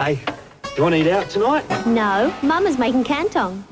Hey, do you want to eat out tonight? No, Mum is making cantong.